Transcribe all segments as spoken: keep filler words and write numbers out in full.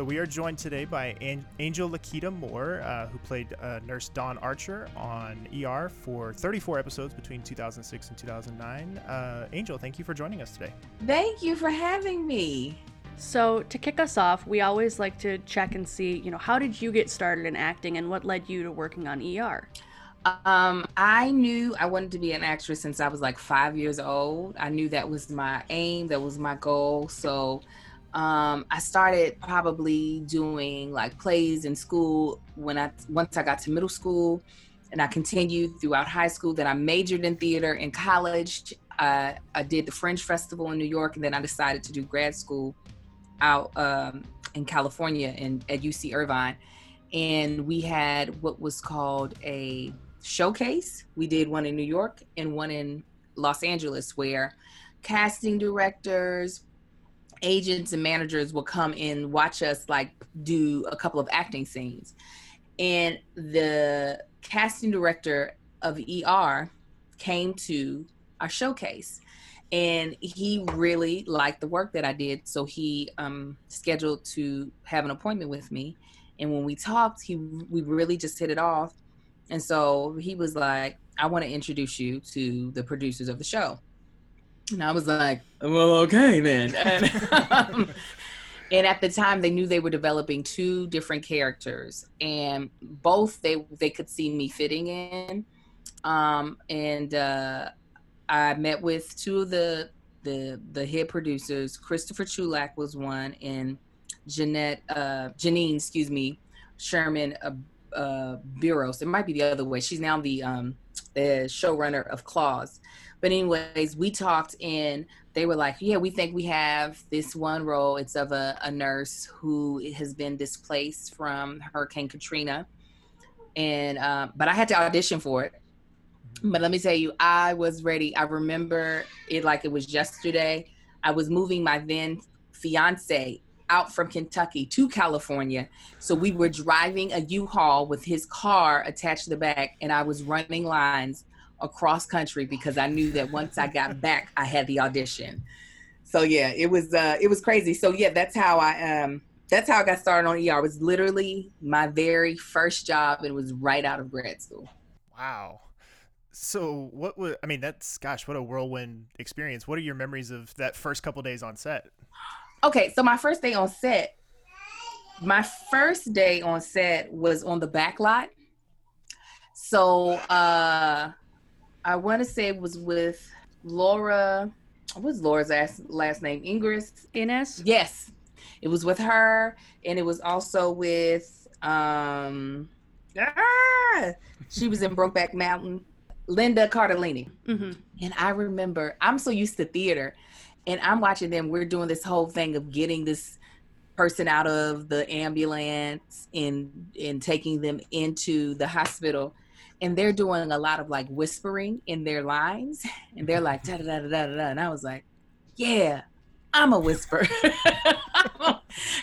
So we are joined today by An- Angel Lakita Moore, uh, who played uh, Nurse Dawn Archer on E R for thirty-four episodes between two thousand six and two thousand nine. Uh, Angel, thank you for joining us today. Thank you for having me. So to kick us off, we always like to check and see, you know, how did you get started in acting and what led you to working on E R? Um, I knew I wanted to be an actress since I was like five years old. I knew that was my aim, that was my goal. So um, I started probably doing like plays in school when I once I got to middle school, and I continued throughout high school. Then I majored in theater in college. Uh, I did the Fringe Festival in New York, and then I decided to do grad school out um, in California in, at U C Irvine. And we had what was called a showcase. We did one in New York and one in Los Angeles, where casting directors, agents, and managers will come in, watch us like do a couple of acting scenes. And the casting director of E R came to our showcase. And he really liked the work that I did. So he um, scheduled to have an appointment with me. And when we talked, he we really just hit it off. And so he was like, I want to introduce you to the producers of the show. And I was like, well, okay then. And, um, and at the time, they knew they were developing two different characters. And both, they, they could see me fitting in. Um, and uh, I met with two of the, the, the head producers. Christopher Chulack was one, and Janette, uh, Janine, excuse me, Sherman uh, uh, Bureau. So it might be the other way. She's now the, um, the showrunner of Claws. But anyways, we talked and they were like, yeah, we think we have this one role. It's of a, a nurse who has been displaced from Hurricane Katrina. And, uh, but I had to audition for it. Mm-hmm. But let me tell you, I was ready. I remember it like it was yesterday. I was moving my then fiance out from Kentucky to California. So we were driving a U-Haul with his car attached to the back, and I was running lines across country because I knew that once I got back, I had the audition. So yeah, it was uh, it was crazy. So yeah, that's how I um that's how I got started on E R. It was literally my very first job. It was right out of grad school. Wow. So what was, I mean, that's, gosh, what a whirlwind experience. What are your memories of that first couple days on set? Okay, so my first day on set, my first day on set was on the back lot. So uh, I want to say it was with Laura, what was Laura's last, last name? Ingris? Ingris? Yes. It was with her, and it was also with, um, ah, she was in Brokeback Mountain, Linda Cardellini. Mm-hmm. And I remember, I'm so used to theater. And I'm watching them. We're doing this whole thing of getting this person out of the ambulance and and taking them into the hospital. And they're doing a lot of like whispering in their lines. And they're like, da da da da da da. And I was like, yeah, I'm a whisperer.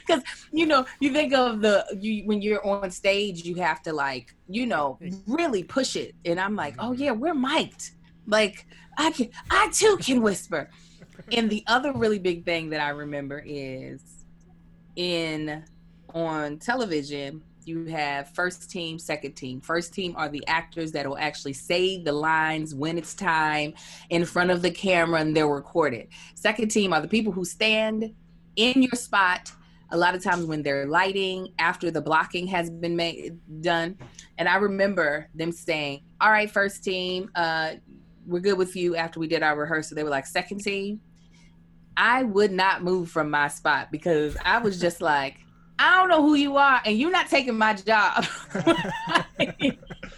Because, you know, you think of the, you when you're on stage, you have to like, you know, really push it. And I'm like, oh yeah, we're mic'd. Like, I can, I too can whisper. And the other really big thing that I remember is in on television, you have first team, second team. First team are the actors that will actually say the lines when it's time in front of the camera and they're recorded. Second team are the people who stand in your spot a lot of times when they're lighting after the blocking has been made, done. And I remember them saying, all right, first team, uh, we're good with you. After we did our rehearsal, they were like, second team. I would not move from my spot because I was just like, I don't know who you are and you're not taking my job.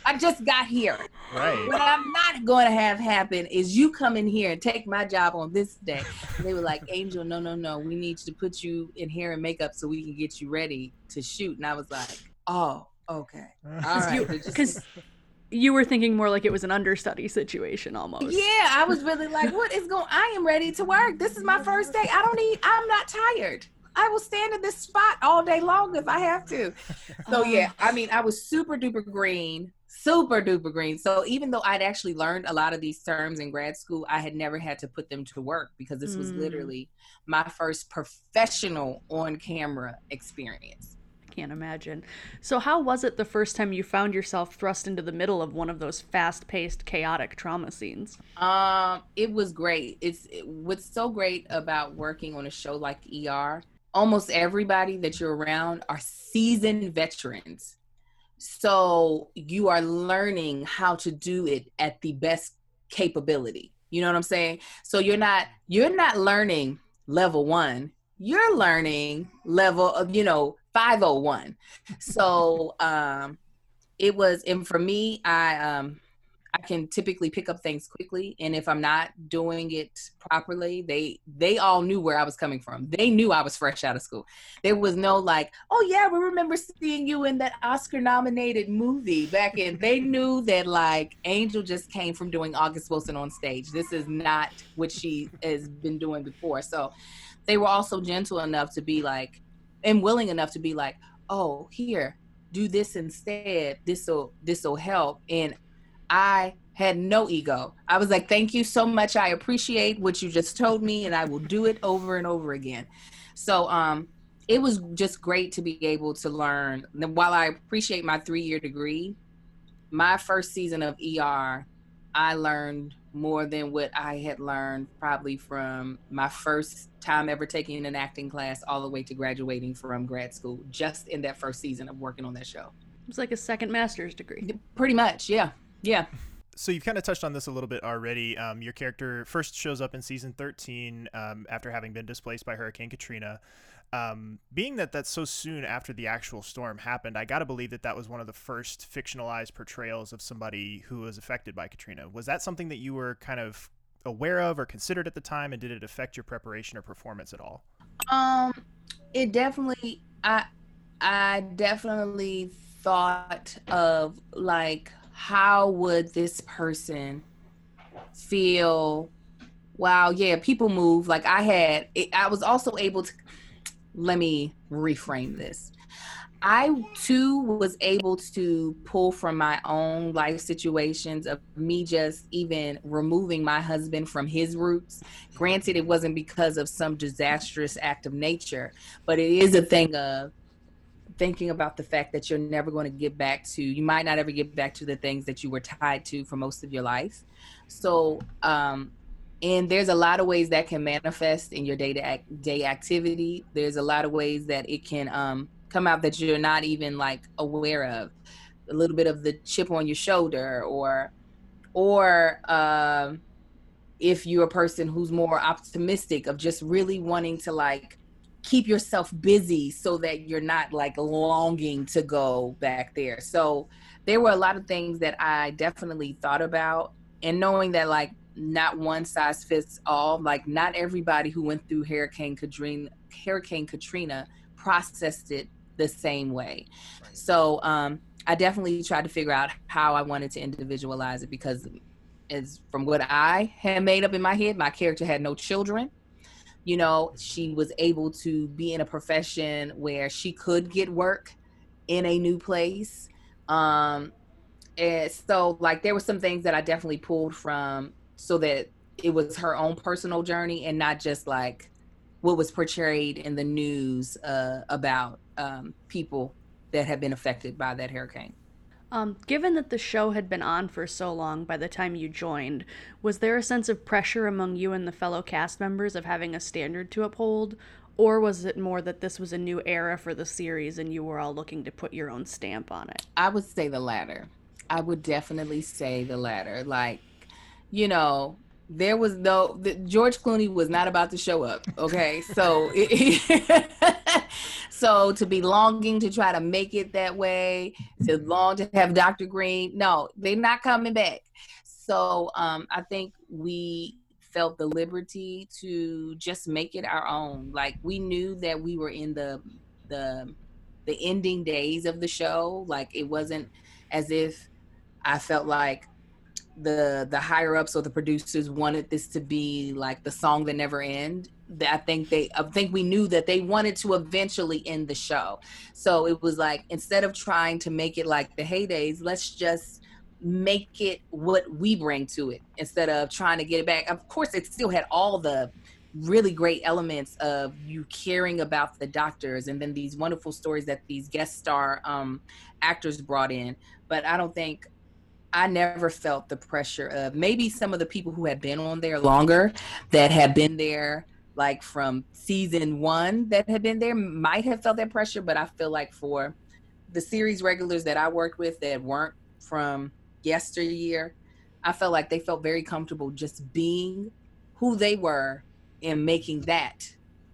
I just got here. Right. What I'm not going to have happen is you come in here and take my job on this day. And they were like, Angel, no, no, no. We need to put you in hair and makeup so we can get you ready to shoot. And I was like, oh, okay. All right. Because you were thinking more like it was an understudy situation almost. Yeah, I was really like, what is going on? I am ready to work. This is my first day. I don't need, I'm not tired. I will stand in this spot all day long if I have to. So yeah, I mean, I was super duper green. super duper green. So even though I'd actually learned a lot of these terms in grad school, I had never had to put them to work because this mm. was literally my first professional on-camera experience. I can't imagine. So how was it the first time you found yourself thrust into the middle of one of those fast-paced, chaotic trauma scenes? Um, it was great. It's it, what's so great about working on a show like E R, almost everybody that you're around are seasoned veterans. So you are learning how to do it at the best capability. You know what I'm saying? So you're not, you're not learning level one, you're learning level of, you know, five oh one. So, um, it was, and for me, I, um, I can typically pick up things quickly. And if I'm not doing it properly, they, they all knew where I was coming from. They knew I was fresh out of school. There was no like, oh yeah, we remember seeing you in that Oscar nominated movie back in. They knew that like Angel just came from doing August Wilson on stage. This is not what she has been doing before. So they were also gentle enough to be like, and willing enough to be like, oh, here, do this instead. This'll, this'll help. And I had no ego. I was like, thank you so much. I appreciate what you just told me, and I will do it over and over again. So um, it was just great to be able to learn. While I appreciate my three-year degree, my first season of E R, I learned more than what I had learned probably from my first time ever taking an acting class all the way to graduating from grad school, just in that first season of working on that show. It was like a second master's degree. Pretty much, yeah. Yeah. So you've kind of touched on this a little bit already. Um, your character first shows up in season thirteen um, after having been displaced by Hurricane Katrina. Um, being that that's so soon after the actual storm happened, I got to believe that that was one of the first fictionalized portrayals of somebody who was affected by Katrina. Was that something that you were kind of aware of or considered at the time, and did it affect your preparation or performance at all? Um, it definitely, I, I definitely thought of like, how would this person feel? Wow, yeah, people move. Like I had, it, I was also able to, let me reframe this. I too was able to pull from my own life situations of me just even removing my husband from his roots. Granted, it wasn't because of some disastrous act of nature, but it is a thing of thinking about the fact that you're never going to get back to, you might not ever get back to the things that you were tied to for most of your life. So, um, and there's a lot of ways that can manifest in your day-to-day activity. There's a lot of ways that it can um, come out that you're not even like aware of. A little bit of the chip on your shoulder, or, or uh, if you're a person who's more optimistic of just really wanting to like, keep yourself busy so that you're not like longing to go back there. So there were a lot of things that I definitely thought about, and knowing that like not one size fits all, like not everybody who went through Hurricane Katrina, Hurricane Katrina processed it the same way. Right. So um, I definitely tried to figure out how I wanted to individualize it, because as from what I had made up in my head, my character had no children. You know, she was able to be in a profession where she could get work in a new place. Um, and so like there were some things that I definitely pulled from, so that it was her own personal journey and not just like what was portrayed in the news uh, about um, people that had been affected by that hurricane. Um, given that the show had been on for so long by the time you joined, was there a sense of pressure among you and the fellow cast members of having a standard to uphold? Or was it more that this was a new era for the series and you were all looking to put your own stamp on it? I would say the latter. I would definitely say the latter. Like, you know, there was no, the, George Clooney was not about to show up, okay? So, it, it, so to be longing to try to make it that way, to long to have Doctor Green, no, they're not coming back. So um, I think we felt the liberty to just make it our own. Like we knew that we were in the the the ending days of the show. Like it wasn't as if I felt like the the higher ups or the producers wanted this to be like the song that never end. I think they I think we knew that they wanted to eventually end the show. So it was like, instead of trying to make it like the heydays, let's just make it what we bring to it instead of trying to get it back. Of course, it still had all the really great elements of you caring about the doctors and then these wonderful stories that these guest star um, actors brought in. But I don't think, I never felt the pressure of maybe some of the people who had been on there longer, that had been there like from season one, that had been there, might have felt that pressure. But I feel like for the series regulars that I worked with that weren't from yesteryear, I felt like they felt very comfortable just being who they were and making that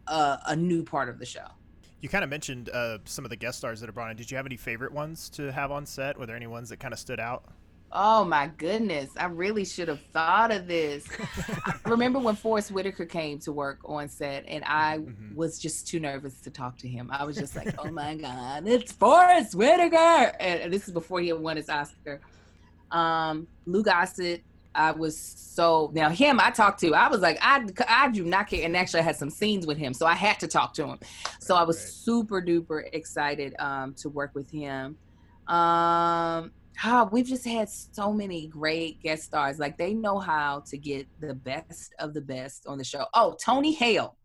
uh, a new part of the show. You kind of mentioned uh, some of the guest stars that are brought in. Did you have any favorite ones to have on set? Were there any ones that kind of stood out? Oh my goodness, I really should have thought of this. I remember when Forest Whitaker came to work on set and I mm-hmm. was just too nervous to talk to him. I was just like, oh my God, it's Forest Whitaker. And this is before he had won his Oscar. Um, Lou Gossett, I was so, now him I talked to, I was like, I, I do not care. And actually I had some scenes with him, so I had to talk to him. So I was right. super duper excited um, to work with him. Um, Oh, we've just had so many great guest stars. Like, they know how to get the best of the best on the show. Oh, Tony Hale,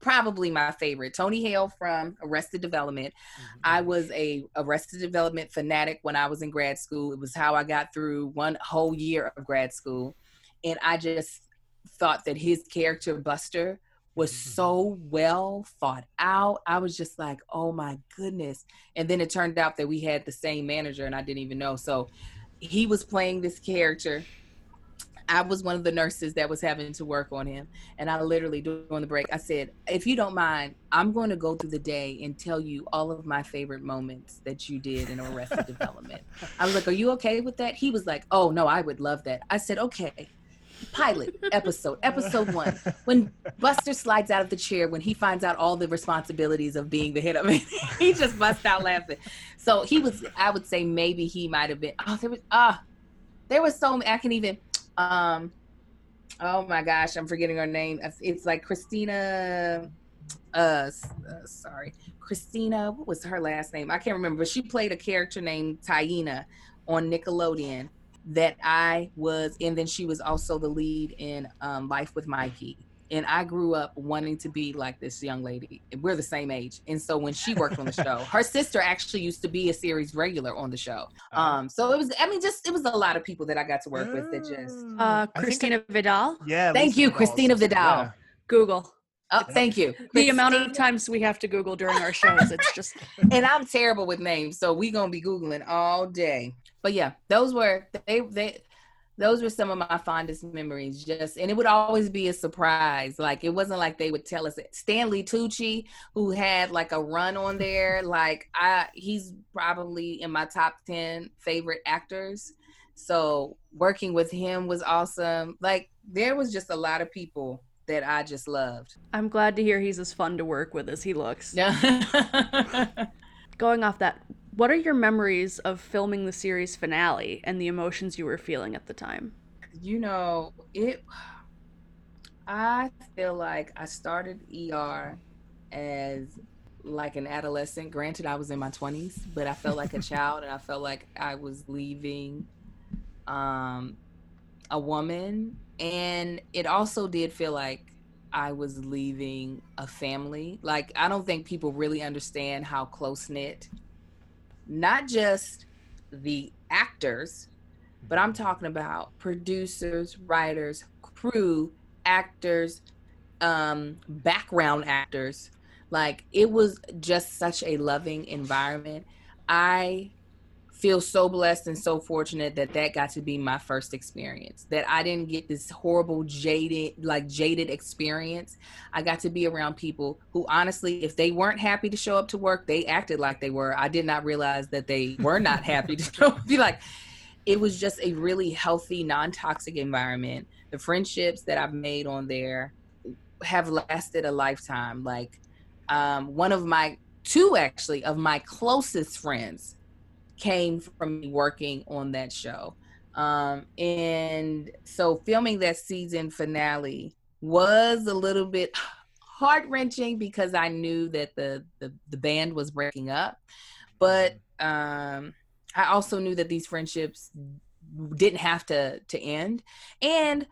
probably my favorite. Tony Hale from Arrested Development. Mm-hmm. I was a Arrested Development fanatic when I was in grad school. It was how I got through one whole year of grad school. And I just thought that his character, Buster, was mm-hmm. so well thought out. I was just like, oh my goodness. And then it turned out that we had the same manager and I didn't even know. So he was playing this character. I was one of the nurses that was having to work on him. And I literally, during the break, I said, if you don't mind, I'm going to go through the day and tell you all of my favorite moments that you did in Arrested Development. I was like, are you okay with that? He was like, oh no, I would love that. I said, okay. Pilot episode, episode one, when Buster slides out of the chair, when he finds out all the responsibilities of being the head of it, he just busts out laughing. So he was, I would say maybe he might have been, oh, there was, ah, oh, there was so many, I can even, um, oh my gosh, I'm forgetting her name. It's like Christina, uh, uh, sorry, Christina, what was her last name? I can't remember, but she played a character named Tayna on Nickelodeon that I was, and then she was also the lead in um, Life with Mikey. And I grew up wanting to be like this young lady. We're the same age. And so when she worked on the show, her sister actually used to be a series regular on the show. Um, so it was, I mean, just, it was a lot of people that I got to work with that just. Uh, Christina think, Vidal. Yeah. Thank you, Christina Vidal. Yeah. Google. Oh, thank you. The Christina. Amount of times we have to Google during our shows, it's just. And I'm terrible with names, so we're going to be Googling all day. But yeah, those were, they, they, those were some of my fondest memories. Just, and it would always be a surprise. Like, it wasn't like they would tell us. Stanley Tucci, who had like a run on there, like I, he's probably in my top ten favorite actors. So working with him was awesome. Like, there was just a lot of people that I just loved. I'm glad to hear he's as fun to work with as he looks. Going off that, what are your memories of filming the series finale and the emotions you were feeling at the time? You know, it. I feel like I started E R as like an adolescent. Granted, I was in my twenties, but I felt like a child, and I felt like I was leaving um, a woman. And it also did feel like I was leaving a family. Like, I don't think people really understand how close-knit, not just the actors, but I'm talking about producers, writers, crew, actors, um, background actors. Like, it was just such a loving environment. I feel so blessed and so fortunate that that got to be my first experience, that I didn't get this horrible jaded, like jaded experience. I got to be around people who honestly, if they weren't happy to show up to work, they acted like they were. I did not realize that they were not happy to show up. Be like, it was just a really healthy, non-toxic environment. The friendships that I've made on there have lasted a lifetime. Like um, one of my, two actually of my closest friends came from me working on that show. Um, and so filming that season finale was a little bit heart-wrenching because I knew that the, the, the band was breaking up. But um, I also knew that these friendships didn't have to to end. And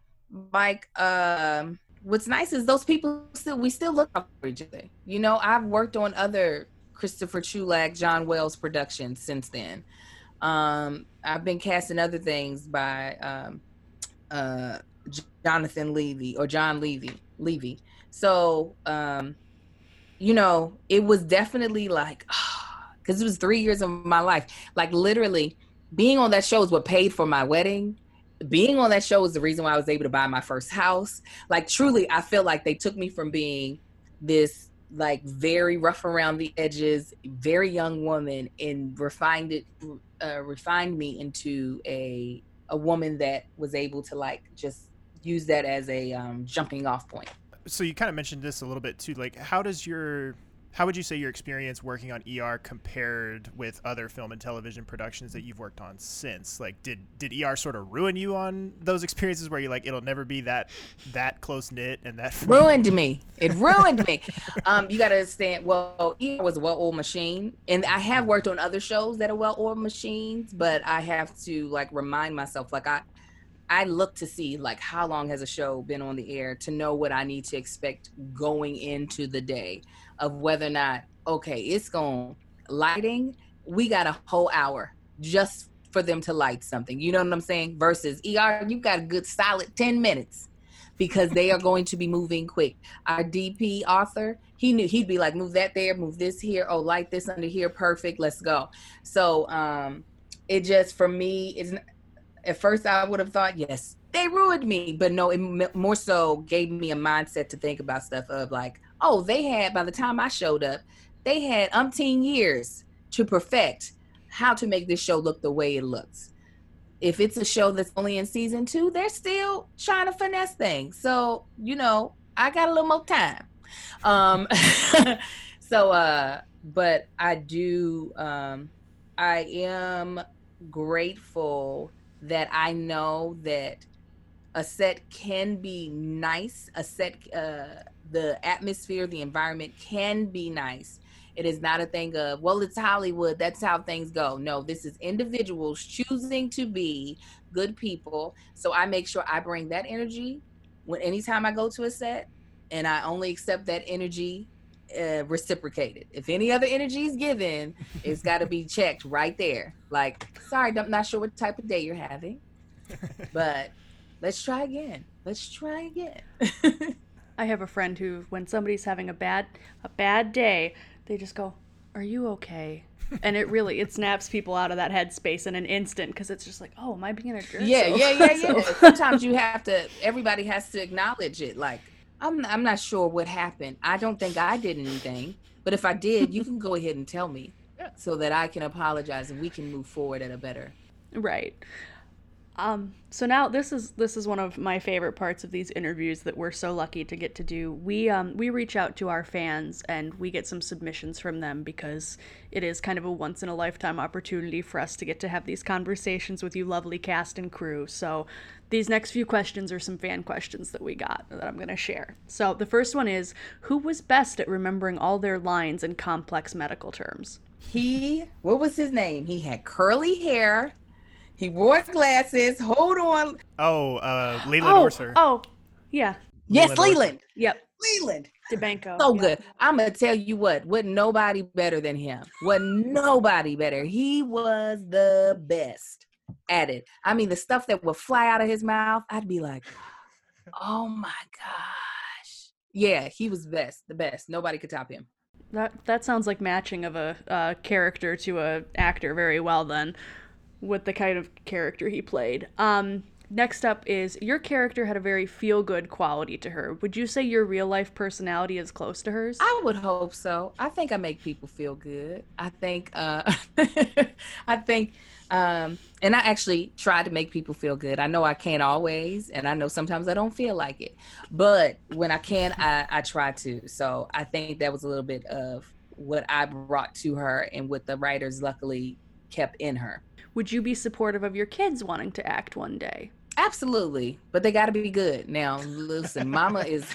like, um, what's nice is those people still, we still look out for each other. You know, I've worked on other Christopher Chulack, John Wells productions since then. Um, I've been cast in other things by um, uh, Jonathan Levy or John Levy. Levy. So, um, you know, it was definitely like, because it was three years of my life. Like literally being on that show is what paid for my wedding. Being on that show is the reason why I was able to buy my first house. Like truly, I feel like they took me from being this like very rough around the edges, very young woman, and refined it, uh, refined me into a a woman that was able to like just use that as a um, jumping off point. So you kind of mentioned this a little bit too. Like, how does your how would you say your experience working on E R compared with other film and television productions that you've worked on since? Like, did, did E R sort of ruin you on those experiences where you're like, it'll never be that, that close-knit and that... Ruined me. It ruined me. Um, you got to understand, well, E R was a well-oiled machine. And I have worked on other shows that are well-oiled machines, but I have to, like, remind myself, like, I... I look to see like how long has a show been on the air to know what I need to expect going into the day of whether or not, okay, it's gone lighting. We got a whole hour just for them to light something. You know what I'm saying? Versus E R, you've got a good solid ten minutes because they are going to be moving quick. Our D P author, he knew he'd be like, move that there, move this here. Oh, light this under here. Perfect. Let's go. So um, it just, for me, it's at first, I would have thought, yes, they ruined me. But no, it more so gave me a mindset to think about stuff of like, oh, they had, by the time I showed up, they had umpteen years to perfect how to make this show look the way it looks. If it's a show that's only in season two, they're still trying to finesse things. So, you know, I got a little more time. Um, so, uh, but I do, um, I am grateful that I know that a set can be nice, a set, uh, the atmosphere, the environment can be nice. It is not a thing of, well, it's Hollywood, that's how things go. No, this is individuals choosing to be good people. So I make sure I bring that energy when anytime I go to a set, and I only accept that energy uh, reciprocated. If any other energy is given, it's got to be checked right there. Like, sorry, I'm not sure what type of day you're having, but let's try again. Let's try again. I have a friend who, when somebody's having a bad a bad day, they just go, "Are you okay?" And it really, it snaps people out of that headspace in an instant because it's just like, oh, am I being a jerk? Yeah, so, yeah, yeah, so. yeah. Sometimes you have to, everybody has to acknowledge it. Like, I'm, I'm not sure what happened. I don't think I did anything, but if I did, you can go ahead and tell me so that I can apologize and we can move forward at a better. Right. Um, so now this is this is one of my favorite parts of these interviews that we're so lucky to get to do. We um, we reach out to our fans and we get some submissions from them because it is kind of a once in a lifetime opportunity for us to get to have these conversations with you lovely cast and crew. So these next few questions are some fan questions that we got that I'm going to share. So the first one is, who was best at remembering all their lines and complex medical terms? He, what was his name? He had curly hair. He wore glasses. Hold on. Oh, uh, Leland oh, Orser. Oh, yeah. Yes, Leland. Leland. Yep. Leland. DeBanco. So yep. Good. I'm going to tell you what. Wasn't nobody better than him. Wasn't nobody better. He was the best at it. I mean, the stuff that would fly out of his mouth, I'd be like, oh my gosh. Yeah, he was best. The best. Nobody could top him. That that sounds like matching of a uh, character to a actor very well then. With the kind of character he played. Um, next up is, your character had a very feel-good quality to her. Would you say your real-life personality is close to hers? I would hope so. I think I make people feel good. I think, uh, I think, um, and I actually try to make people feel good. I know I can't always, and I know sometimes I don't feel like it. But when I can, I, I try to. So I think that was a little bit of what I brought to her and what the writers luckily kept in her. Would you be supportive of your kids wanting to act one day? Absolutely, but they got to be good. Now, listen, Mama is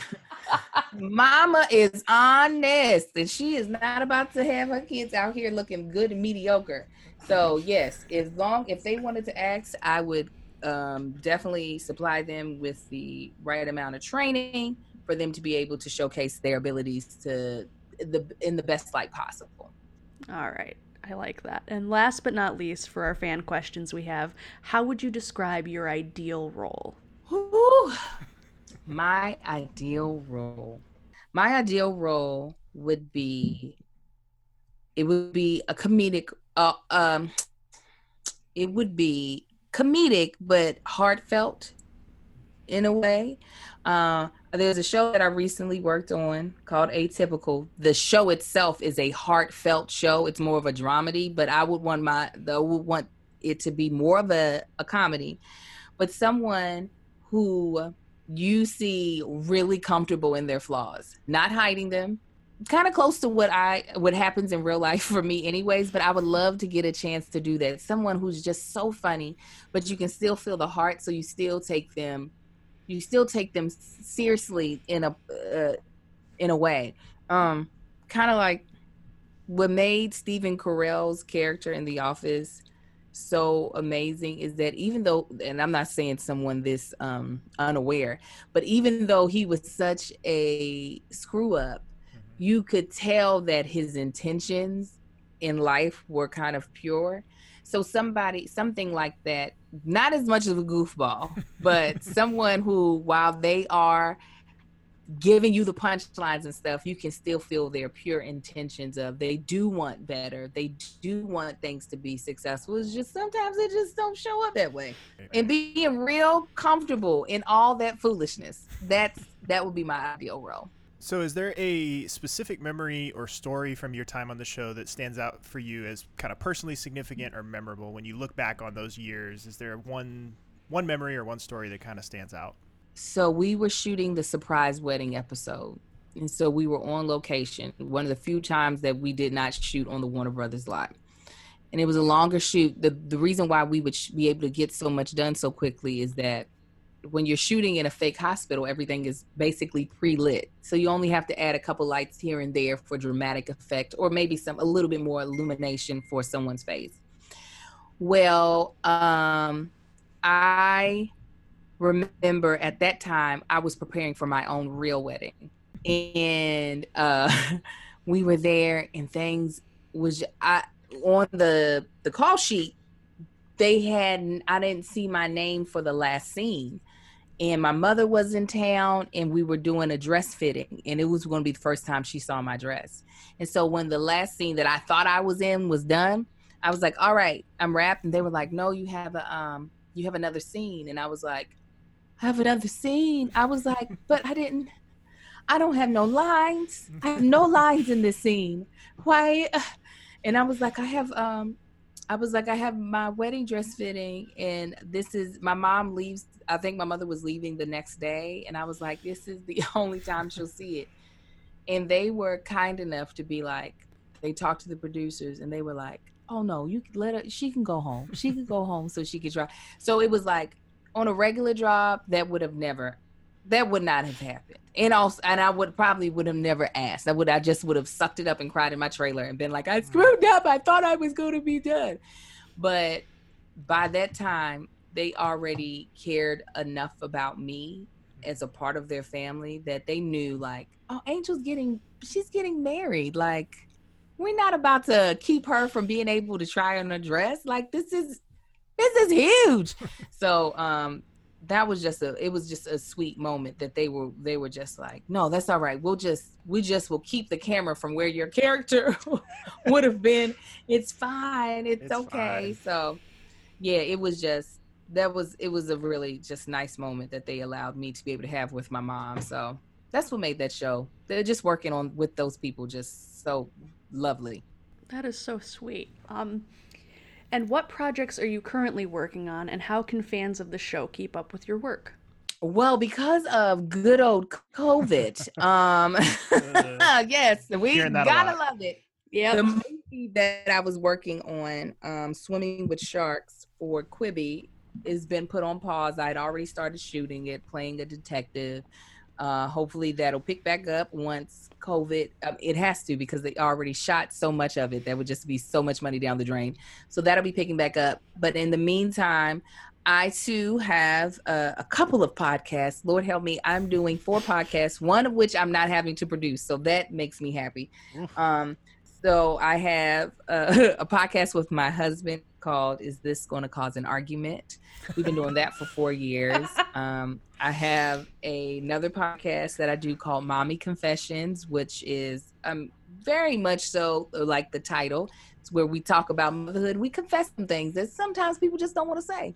Mama is honest, and she is not about to have her kids out here looking good and mediocre. So yes, as long if they wanted to act, I would um, definitely supply them with the right amount of training for them to be able to showcase their abilities to the in the best light possible. All right. I like that. And last but not least, for our fan questions, we have, how would you describe your ideal role? Ooh, my ideal role. My ideal role would be, it would be a comedic, uh, um, it would be comedic, but heartfelt in a way. Uh, there's a show that I recently worked on called Atypical. The show itself is a heartfelt show. It's more of a dramedy, but I would want my, I would want it to be more of a, a comedy. But someone who you see really comfortable in their flaws, not hiding them, kind of close to what I what happens in real life for me anyways, but I would love to get a chance to do that. Someone who's just so funny, but you can still feel the heart, so you still take them you still take them seriously in a uh, in a way. Um, kind of like what made Stephen Carell's character in The Office so amazing is that even though, and I'm not saying someone this um, unaware, but even though he was such a screw up, you could tell that his intentions in life were kind of pure. So somebody, something like that, not as much of a goofball, but someone who, while they are giving you the punchlines and stuff, you can still feel their pure intentions of they do want better. They do want things to be successful. It's just sometimes they just don't show up that way. And being real comfortable in all that foolishness, that's, that would be my ideal role. So is there a specific memory or story from your time on the show that stands out for you as kind of personally significant or memorable when you look back on those years? Is there one one memory or one story that kind of stands out? So we were shooting the surprise wedding episode, and so we were on location, one of the few times that we did not shoot on the Warner Brothers lot. And it was a longer shoot. The, the reason why we would sh- be able to get so much done so quickly is that when you're shooting in a fake hospital, everything is basically pre-lit. So you only have to add a couple lights here and there for dramatic effect, or maybe some a little bit more illumination for someone's face. Well, um, I remember at that time, I was preparing for my own real wedding. And uh, we were there and things was, I on the the call sheet, they hadn't, I didn't see my name for the last scene. And my mother was in town and we were doing a dress fitting, and it was going to be the first time she saw my dress. And so when the last scene that I thought I was in was done, I was like, all right, I'm wrapped. And they were like, no, you have a, um, you have another scene. And I was like, I have another scene. I was like, but I didn't, I don't have no lines. I have no lines in this scene. Why? And I was like, I have, um, I was like, I have my wedding dress fitting, and this is, my mom leaves, I think my mother was leaving the next day, and I was like, this is the only time she'll see it. And they were kind enough to be like, they talked to the producers, and they were like, oh no, you can let her, she can go home. She can go home so she could drive. So it was like, on a regular job, that would have never, that would not have happened. And also, and I would probably would have never asked. I would, I just would have sucked it up and cried in my trailer and been like, I screwed up. I thought I was going to be done. But by that time, they already cared enough about me as a part of their family that they knew, like, oh, Angel's getting, she's getting married. Like, we're not about to keep her from being able to try on a dress. Like, this is, this is huge. So, um, that was just a, it was just a sweet moment that they were, they were just like, no, that's all right. We'll just, we just will keep the camera from where your character would have been. It's fine. It's, it's okay. Fine. So yeah, it was just, that was, it was a really just nice moment that they allowed me to be able to have with my mom. So that's what made that show. They're just working on with those people. Just so lovely. That is so sweet. Um, And what projects are you currently working on, and how can fans of the show keep up with your work? Well, because of good old COVID, um, uh, yes, we gotta love it. Yeah, the movie that I was working on, um, Swimming with Sharks for Quibi, has been put on pause. I'd already started shooting it, playing a detective. Uh, hopefully that'll pick back up once COVID, um, it has to, because they already shot so much of it. That would just be so much money down the drain. So that'll be picking back up. But in the meantime, I too have a, a couple of podcasts. Lord help me, I'm doing four podcasts, one of which I'm not having to produce. So that makes me happy. Um, so I have a, a podcast with my husband called Is This Gonna Cause an Argument? We've been doing that for four years. Um, I have a, another podcast that I do called Mommy Confessions, which is um, very much so like the title. Where we talk about motherhood, we confess some things that sometimes people just don't want to say.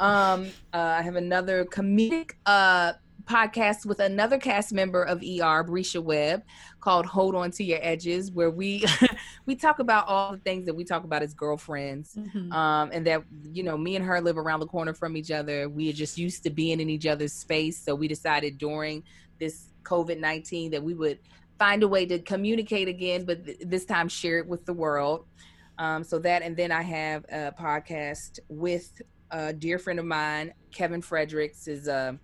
Um, uh, I have another comedic uh, podcast with another cast member of E R, Bresha Webb, called Hold On to Your Edges, where we we talk about all the things that we talk about as girlfriends. Mm-hmm. Um, and that, you know, me and her live around the corner from each other. We are just used to being in each other's space. So we decided during this covid nineteen that we would find a way to communicate again, but th- this time share it with the world. Um, so that, and then I have a podcast with a dear friend of mine, Kevin Fredericks. His, uh,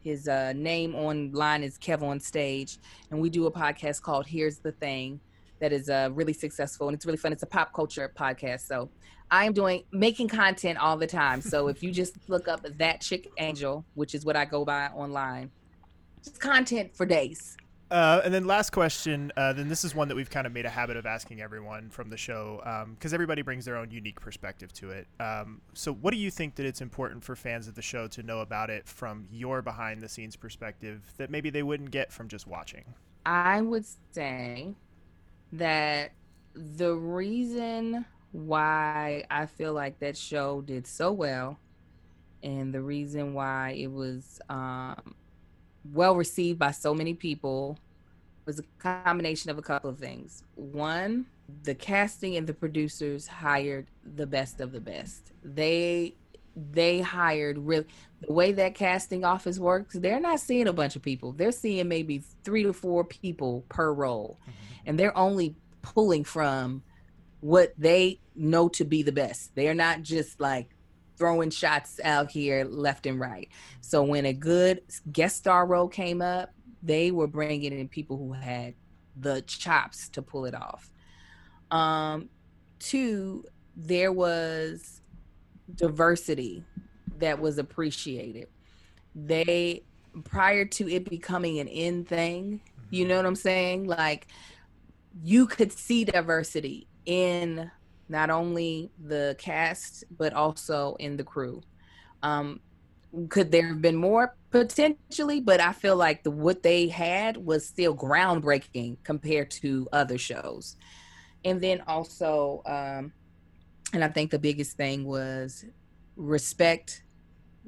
his uh, name online is Kev on Stage. And we do a podcast called Here's the Thing that is uh, really successful. And it's really fun. It's a pop culture podcast. So I am doing, making content all the time. So if you just look up That Chick Angel, which is what I go by online, just content for days. Uh, and then last question, uh, then this is one that we've kind of made a habit of asking everyone from the show, because um, everybody brings their own unique perspective to it. Um, so what do you think that it's important for fans of the show to know about it from your behind the scenes perspective that maybe they wouldn't get from just watching? I would say that the reason why I feel like that show did so well and the reason why it was um, well received by so many people was a combination of a couple of things. One, the casting and the producers hired the best of the best. They they hired really, the way that casting office works, they're not seeing a bunch of people. They're seeing maybe three to four people per role. Mm-hmm. And they're only pulling from what they know to be the best. They're not just like throwing shots out here left and right. So when a good guest star role came up, they were bringing in people who had the chops to pull it off. Um, two, there was diversity that was appreciated. They, prior to it becoming an in thing, you know what I'm saying? Like, you could see diversity in not only the cast, but also in the crew. Um, could there have been more? Potentially, but I feel like the what they had was still groundbreaking compared to other shows. And then also, um, and I think the biggest thing was respect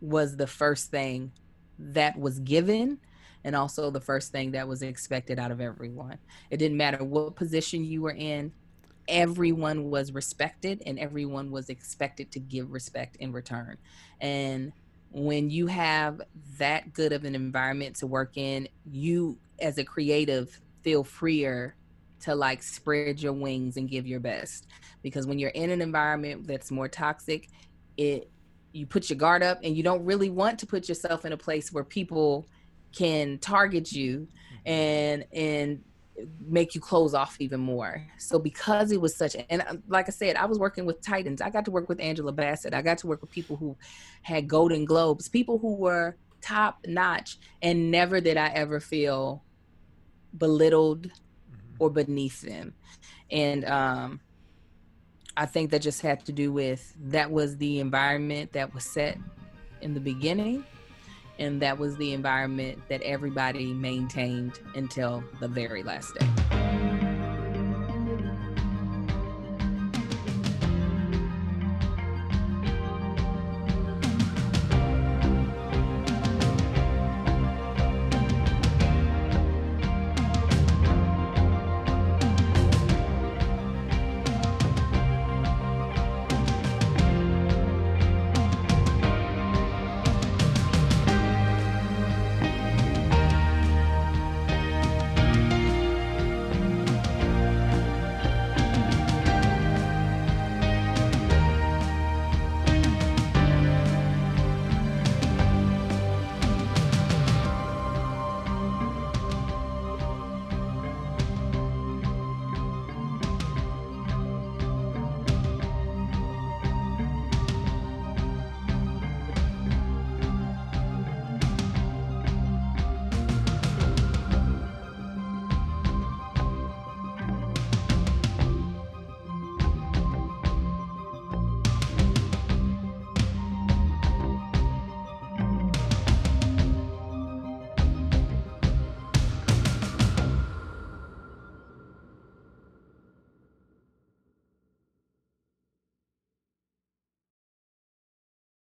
was the first thing that was given, and also the first thing that was expected out of everyone. It didn't matter what position you were in, everyone was respected and everyone was expected to give respect in return. And when you have that good of an environment to work in, you as a creative feel freer to like spread your wings and give your best. Because when you're in an environment that's more toxic, it you put your guard up and you don't really want to put yourself in a place where people can target you and and make you close off even more. So because it was such, and like I said, I was working with titans. I got to work with Angela Bassett. I got to work with people who had Golden Globes, people who were top notch, and never did I ever feel belittled mm-hmm. or beneath them. And um, I think that just had to do with, that was the environment that was set in the beginning. And that was the environment that everybody maintained until the very last day.